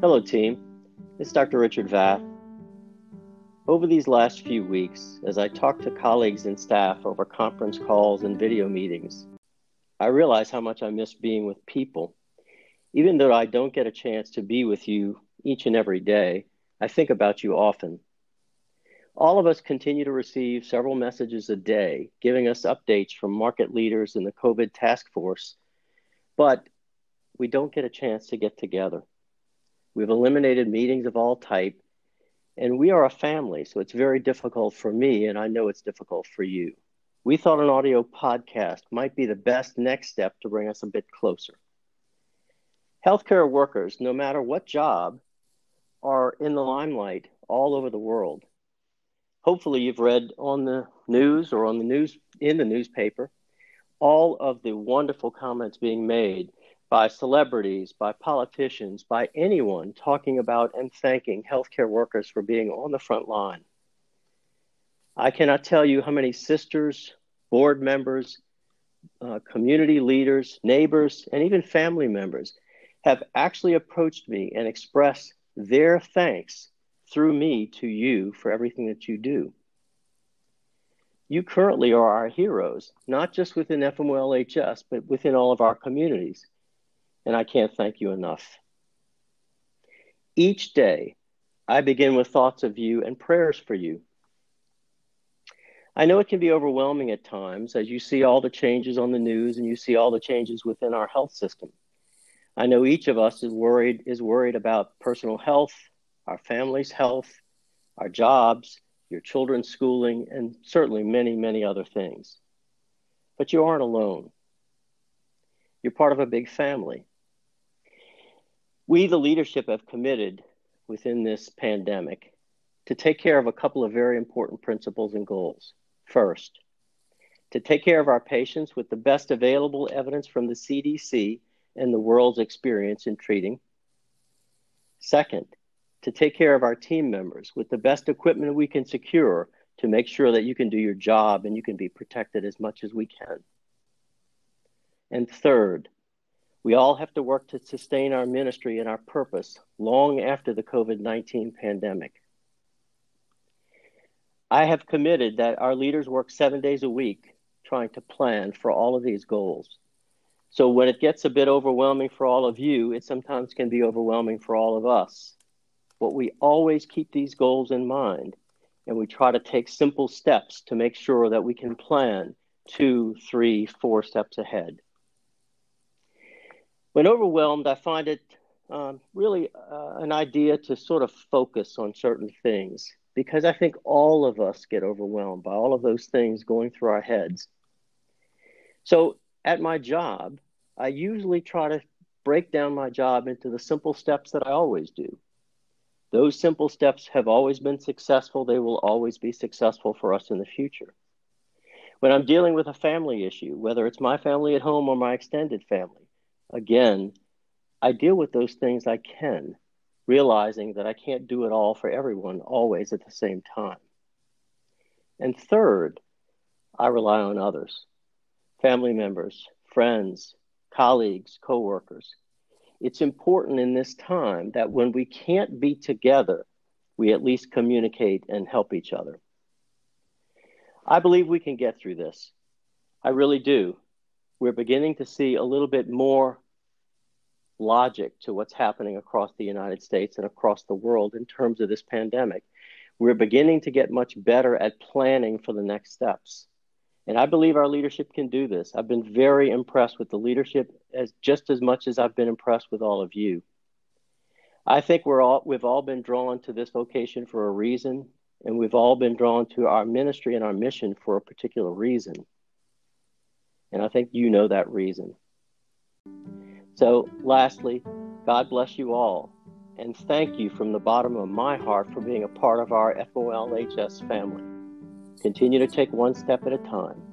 Hello team, it's Dr. Richard Vath. Over these last few weeks, as I talked to colleagues and staff over conference calls and video meetings, I realize how much I miss being with people. Even though I don't get a chance to be with you each and every day, I think about you often. All of us continue to receive several messages a day, giving us updates from market leaders in the COVID task force, but we don't get a chance to get together. We've eliminated meetings of all type, and we are a family, so it's very difficult for me, and I know it's difficult for you. We thought an audio podcast might be the best next step to bring us a bit closer. Healthcare workers, no matter what job, are in the limelight all over the world. Hopefully you've read on the news or in the newspaper all of the wonderful comments being made by celebrities, by politicians, by anyone talking about and thanking healthcare workers for being on the front line. I cannot tell you how many sisters, board members, community leaders, neighbors, and even family members have actually approached me and expressed their thanks through me to you for everything that you do. You currently are our heroes, not just within FMOLHS, but within all of our communities. And I can't thank you enough. Each day, I begin with thoughts of you and prayers for you. I know it can be overwhelming at times as you see all the changes on the news and you see all the changes within our health system. I know each of us is worried about personal health, our family's health, our jobs, your children's schooling, and certainly many, many other things. But you aren't alone. You're part of a big family. We, the leadership, have committed within this pandemic to take care of a couple of very important principles and goals. First, to take care of our patients with the best available evidence from the CDC and the world's experience in treating. Second, to take care of our team members with the best equipment we can secure to make sure that you can do your job and you can be protected as much as we can. And third, we all have to work to sustain our ministry and our purpose long after the COVID-19 pandemic. I have committed that our leaders work 7 days a week trying to plan for all of these goals. So when it gets a bit overwhelming for all of you, it sometimes can be overwhelming for all of us. But we always keep these goals in mind, and we try to take simple steps to make sure that we can plan 2, 3, 4 steps ahead. When overwhelmed, I find it really an idea to sort of focus on certain things, because I think all of us get overwhelmed by all of those things going through our heads. So at my job, I usually try to break down my job into the simple steps that I always do. Those simple steps have always been successful. They will always be successful for us in the future. When I'm dealing with a family issue, whether it's my family at home or my extended family, again, I deal with those things I can, realizing that I can't do it all for everyone always at the same time. And third, I rely on others, family members, friends, colleagues, coworkers. It's important in this time that when we can't be together, we at least communicate and help each other. I believe we can get through this. I really do. We're beginning to see a little bit more logic to what's happening across the United States and across the world in terms of this pandemic. We're beginning to get much better at planning for the next steps. And I believe our leadership can do this. I've been very impressed with the leadership as much as I've been impressed with all of you. I think we've all been drawn to this vocation for a reason, and we've all been drawn to our ministry and our mission for a particular reason. And I think you know that reason. So lastly, God bless you all, and thank you from the bottom of my heart for being a part of our FMOLHS family. Continue to take one step at a time.